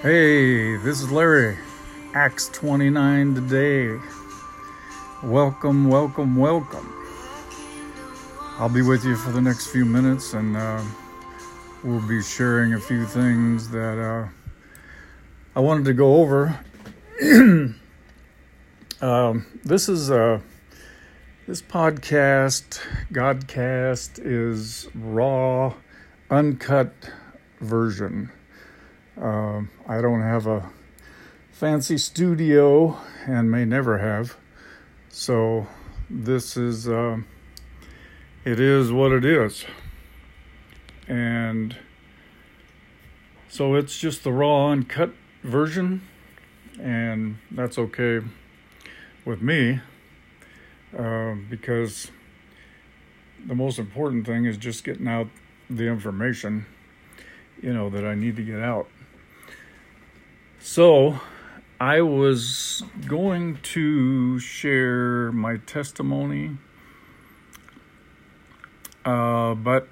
Hey, this is Larry, Acts 29 today. Welcome, welcome, welcome. I'll be with you for the next few minutes, and we'll be sharing a few things that I wanted to go over. This podcast, Godcast, is raw, uncut version. I don't have a fancy studio and may never have. So this is, it is what it is. And so it's just the raw uncut version, and that's okay with me, because the most important thing is just getting out the information, that I need to get out. So, I was going to share my testimony, but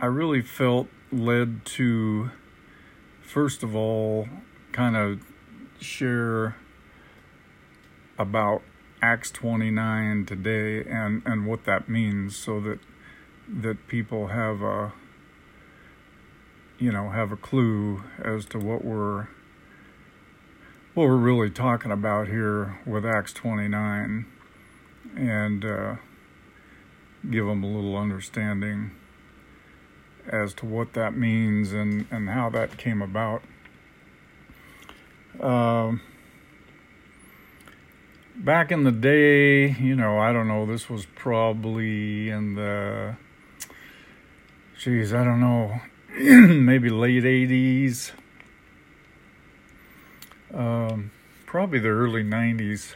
I really felt led to, first of all, kind of share about Acts 29 today and what that means, so that people have a clue as to what we're really talking about here with Acts 29, and give them a little understanding as to what that means and how that came about. Back in the day, I don't know, this was probably in the, maybe late 80s. Probably the early 90s,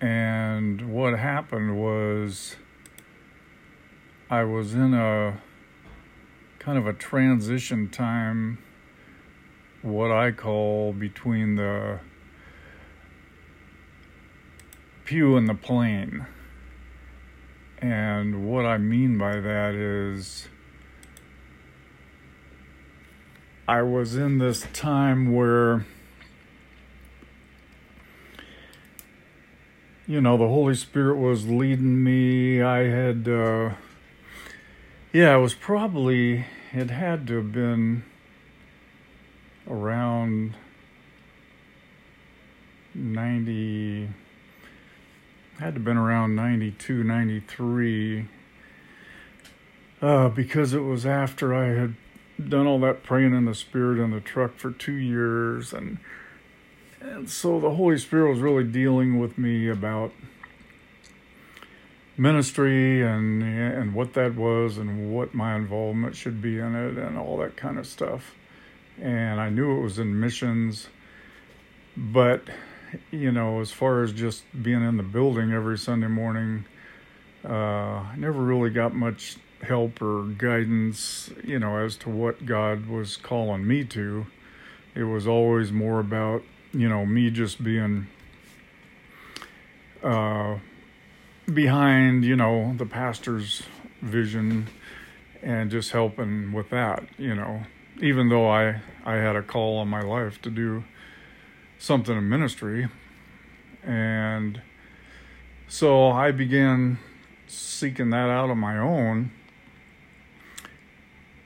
and what happened was I was in a kind of a transition time, what I call between the pew and the plane. And what I mean by that is I was in this time where, the Holy Spirit was leading me. I had, it had to have been around 92, 93, because it was after I had done all that praying in the Spirit in the truck for 2 years, and so the Holy Spirit was really dealing with me about ministry and what that was and what my involvement should be in it and all that kind of stuff. And I knew it was in missions, but as far as just being in the building every Sunday morning, I never really got much help or guidance, as to what God was calling me to. It was always more about, me just being behind, the pastor's vision and just helping with that, even though I had a call on my life to do something in ministry. And so I began seeking that out on my own.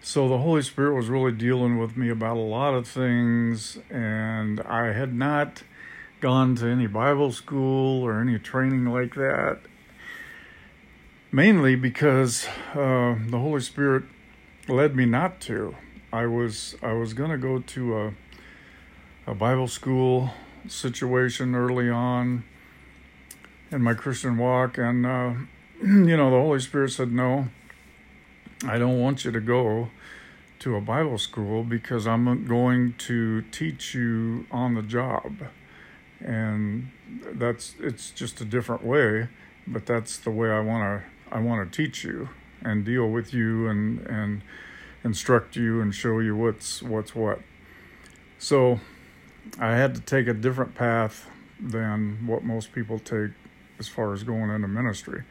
So the Holy Spirit was really dealing with me about a lot of things, and I had not gone to any Bible school or any training like that, mainly because the Holy Spirit led me not to. I was going to go to a Bible school situation early on in my Christian walk, and the Holy Spirit said, no, I don't want you to go to a Bible school because I'm going to teach you on the job. And it's just a different way, but that's the way I want to teach you and deal with you and instruct you and show you what's what. So I had to take a different path than what most people take as far as going into ministry.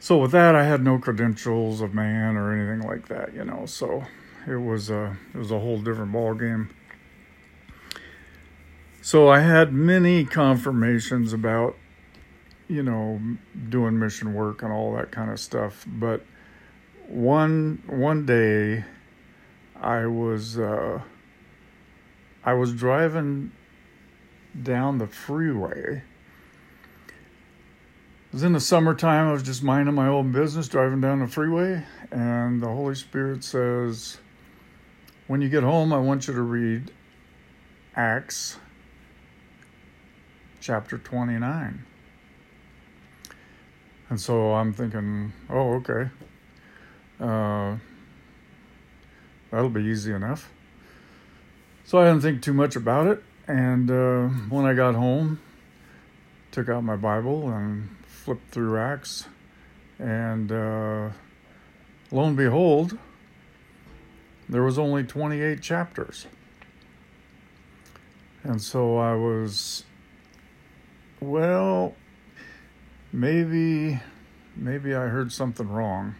So with that, I had no credentials of man or anything like that, you know. So it was a whole different ballgame. So I had many confirmations about, you know, doing mission work and all that kind of stuff. But one day, I was driving down the freeway. It was in the summertime. I was just minding my own business, driving down the freeway, and the Holy Spirit says, "When you get home, I want you to read Acts chapter 29." And so I'm thinking, "Oh, okay, that'll be easy enough." So I didn't think too much about it, and when I got home, took out my Bible and flipped through Acts, and lo and behold, there was only 28 chapters. And so I was, well, maybe I heard something wrong.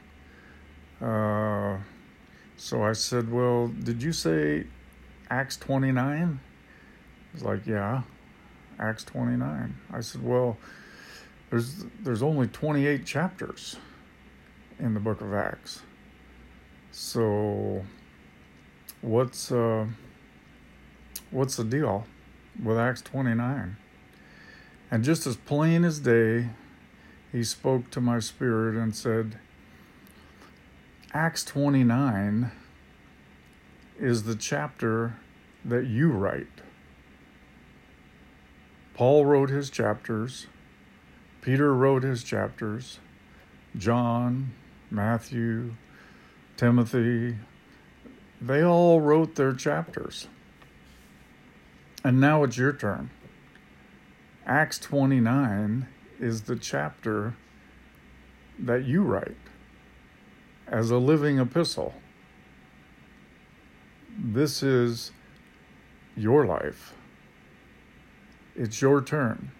So I said, "Well, did you say Acts 29? He's like, "Yeah, Acts 29. I said, "Well, there's only 28 chapters in the book of Acts. So what's the deal with Acts 29? And just as plain as day, he spoke to my spirit and said, "Acts 29 is the chapter that you write. Paul wrote his chapters. Peter wrote his chapters. John, Matthew, Timothy, they all wrote their chapters. And now it's your turn. Acts 29 is the chapter that you write as a living epistle. This is your life. It's your turn.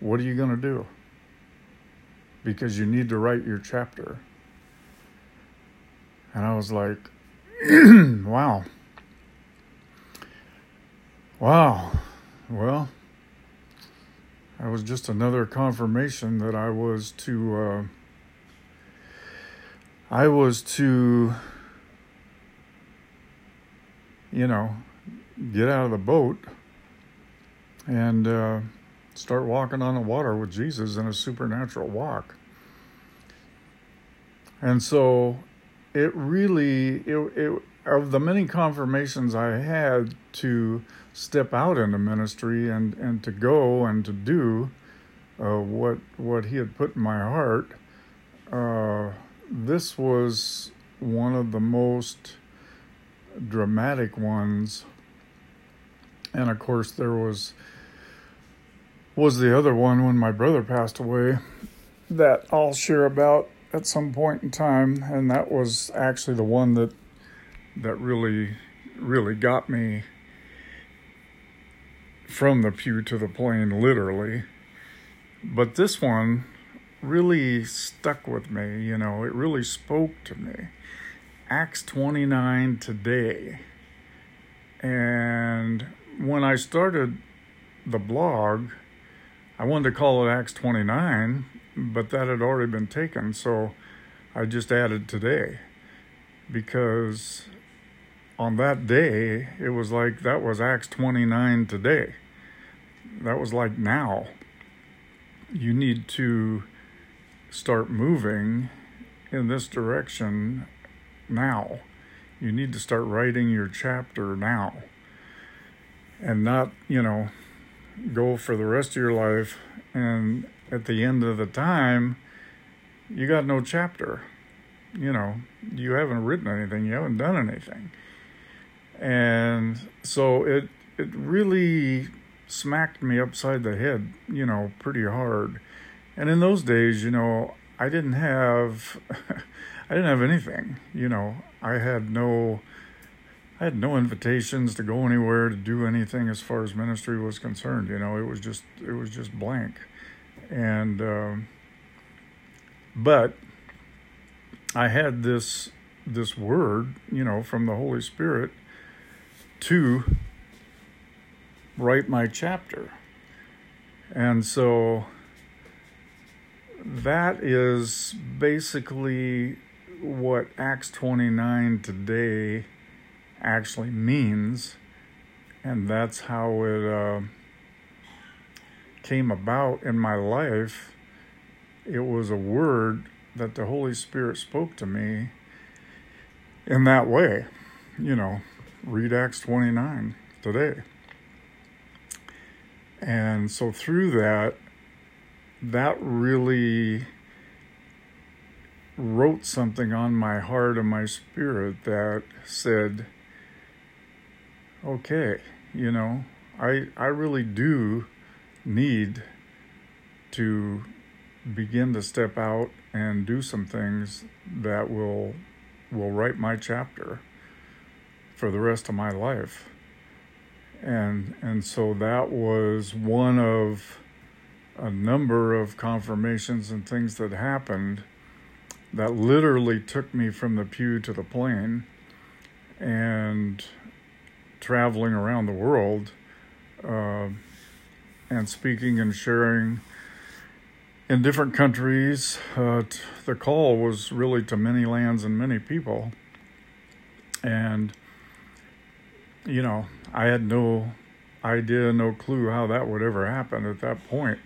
What are you going to do? Because you need to write your chapter." And I was like, wow. Well, that was just another confirmation that I was to, you know, get out of the boat and start walking on the water with Jesus in a supernatural walk. And so it really, of the many confirmations I had to step out into ministry and to go and to do what he had put in my heart, this was one of the most dramatic ones. And of course there was the other one when my brother passed away that I'll share about at some point in time, and that was actually the one that really, really got me from the pew to the plane, literally. But this one really stuck with me, you know, it really spoke to me. Acts 29 today. And when I started the blog, I wanted to call it Acts 29, but that had already been taken, so I just added today, because on that day, it was like that was Acts 29 today. That was like now. You need to start moving in this direction now. You need to start writing your chapter now and not, you know, go for the rest of your life and at the end of the time, you got no chapter. You know, you haven't written anything, you haven't done anything. And so it it really smacked me upside the head, you know, pretty hard. And in those days, you know, I didn't have anything, you know. I had no invitations to go anywhere, to do anything as far as ministry was concerned, you know. It was just blank. And but I had this word, you know, from the Holy Spirit to write my chapter. And so that is basically what Acts 29 today actually means, and that's how it came about in my life. It was a word that the Holy Spirit spoke to me in that way, you know, read Acts 29 today. And so through that really wrote something on my heart and my spirit that said, okay, you know, I really do need to begin to step out and do some things that will write my chapter for the rest of my life. And so that was one of a number of confirmations and things that happened that literally took me from the pew to the plane, and traveling around the world and speaking and sharing in different countries. The call was really to many lands and many people. And, you know, I had no idea, no clue how that would ever happen at that point,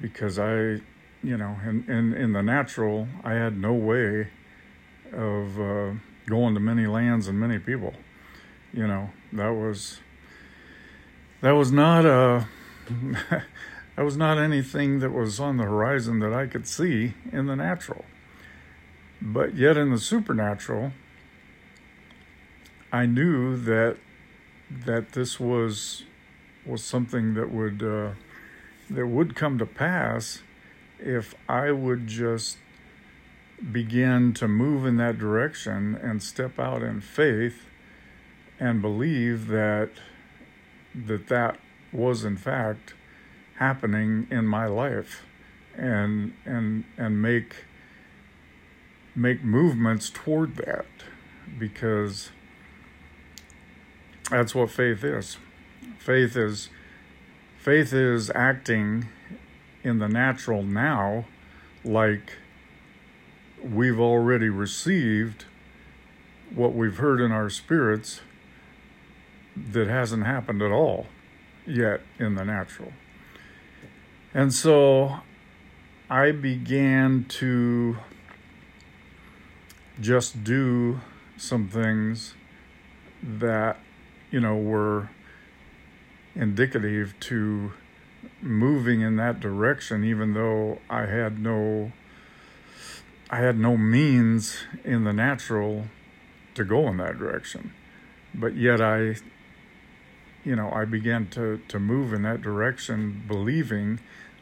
because I, you know, in the natural, I had no way of going to many lands and many people. You know, that was not anything that was on the horizon that I could see in the natural. But yet in the supernatural, I knew that this was something that would come to pass if I would just begin to move in that direction and step out in faith and believe that was in fact happening in my life, and make movements toward that, because that's what faith is. Faith is acting in the natural now like we've already received what we've heard in our spirits that hasn't happened at all yet in the natural. And so I began to just do some things that, you know, were indicative to moving in that direction, even though I had no means in the natural to go in that direction. But yet I began to move in that direction, believing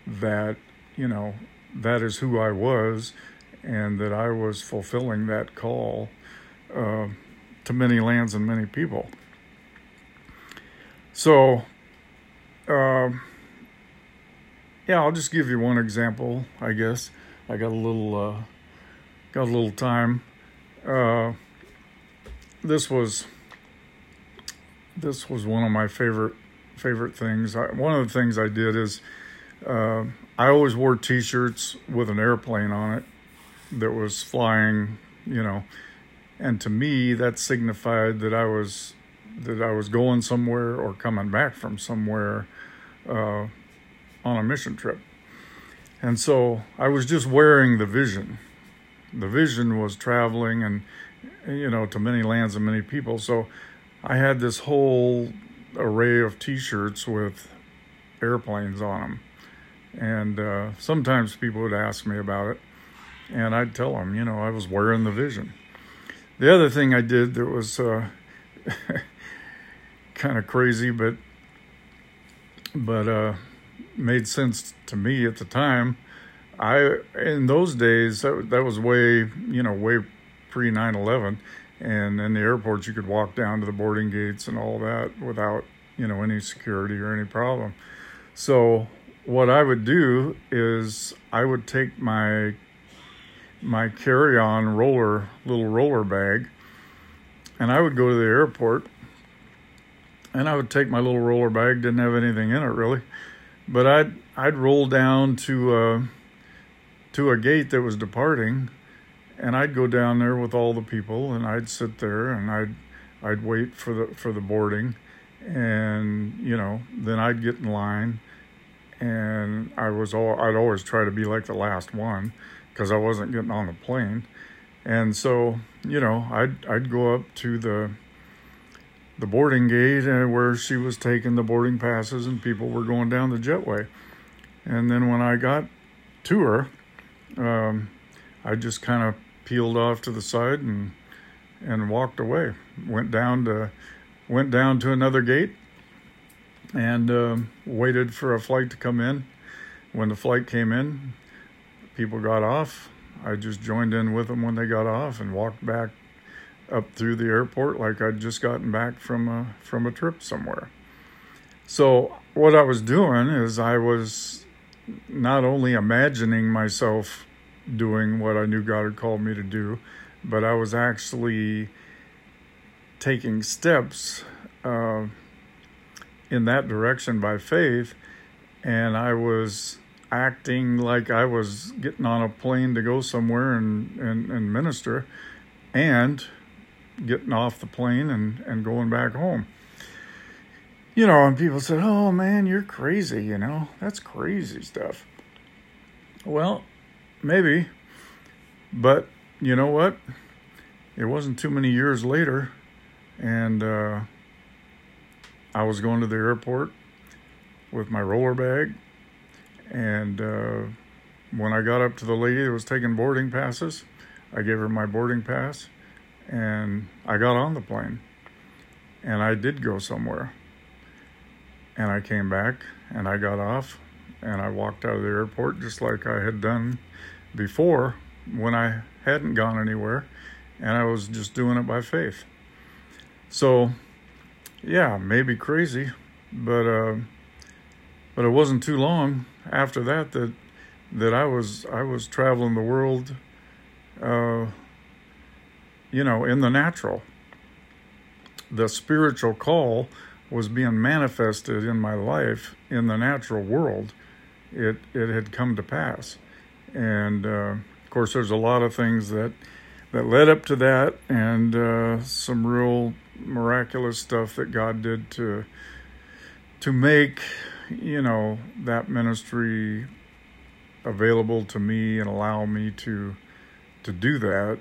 that, you know, that is who I was, and that I was fulfilling that call to many lands and many people. So, yeah, I'll just give you one example, I guess. I got a little time. This was one of my favorite things. One of the things I did is I always wore T-shirts with an airplane on it that was flying, you know, and to me that signified that I was going somewhere or coming back from somewhere on a mission trip. And so I was just wearing the vision. The vision was traveling and, you know, to many lands and many people. So I had this whole array of T-shirts with airplanes on them. And sometimes people would ask me about it, and I'd tell them, you know, I was wearing the vision. The other thing I did that was kind of crazy, but made sense to me at the time. In those days, that was way pre 9/11, and in the airports you could walk down to the boarding gates and all that without any security or any problem. So what I would do is I would take my carry-on little roller bag, and I would go to the airport, and I would take my little roller bag. Didn't have anything in it really, but I'd roll down to a gate that was departing, and I'd go down there with all the people, and I'd sit there and I'd wait for the boarding, and then I'd get in line, and I'd always try to be like the last one because I wasn't getting on the plane. And so I'd go up to the boarding gate where she was taking the boarding passes, and people were going down the jetway. And then when I got to her, I just kind of peeled off to the side and walked away. Went down to another gate and waited for a flight to come in. When the flight came in, people got off. I just joined in with them when they got off and walked back up through the airport like I'd just gotten back from a trip somewhere. So what I was doing is I was not only imagining myself doing what I knew God had called me to do, but I was actually taking steps in that direction by faith, and I was acting like I was getting on a plane to go somewhere and minister, and getting off the plane and going back home. And people said, "Oh man, you're crazy, that's crazy stuff." Well, maybe, but you know what? It wasn't too many years later, and I was going to the airport with my roller bag, and when I got up to the lady that was taking boarding passes, I gave her my boarding pass, and I got on the plane, and I did go somewhere, and I came back, and I got off, and I walked out of the airport just like I had done before when I hadn't gone anywhere, and I was just doing it by faith. So, yeah, maybe crazy, but it wasn't too long after that I was traveling the world, in the natural. The spiritual call was being manifested in my life in the natural world. It had come to pass, and of course, there's a lot of things that led up to that, and some real miraculous stuff that God did to make that ministry available to me and allow me to do that,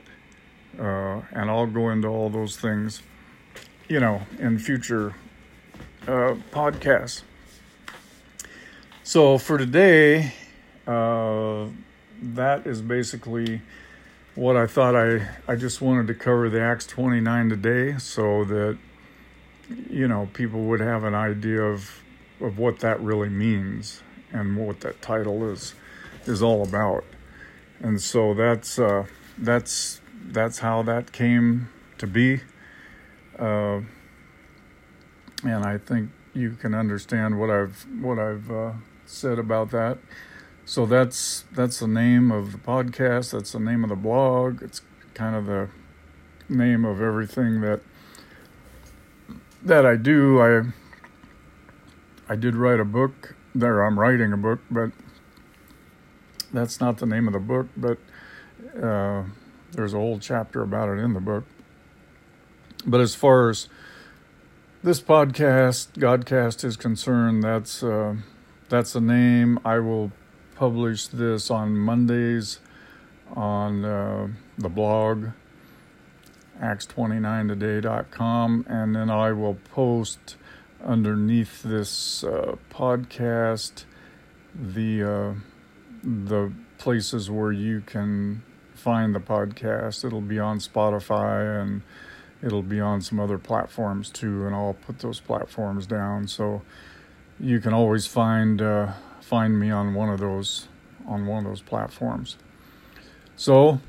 and I'll go into all those things, in future podcasts. So for today, that is basically what I thought. I just wanted to cover the Acts 29 today so that, people would have an idea of what that really means and what that title is all about. And so that's how that came to be. And I think you can understand what I've said about that. So that's the name of the podcast. That's the name of the blog. It's kind of the name of everything that I do. I did write a book. I'm writing a book, but that's not the name of the book. But there's a whole chapter about it in the book. But as far as this podcast, Godcast, is concerned, that's the name. I will publish this on Mondays on the blog, acts29today.com, and then I will post underneath this podcast the places where you can find the podcast. It'll be on Spotify and it'll be on some other platforms too, and I'll put those platforms down. So you can always find me on one of those platforms. So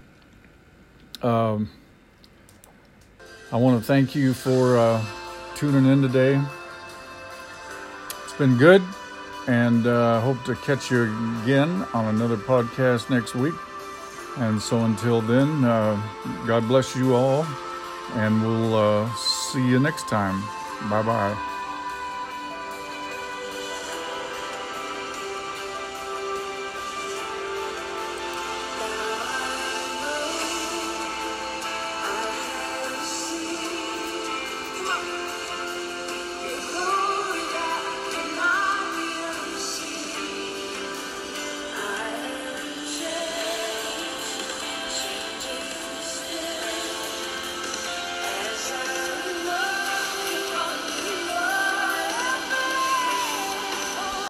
I want to thank you for tuning in today. It's been good, and hope to catch you again on another podcast next week. And so until then, God bless you all, and we'll see you next time. Bye-bye.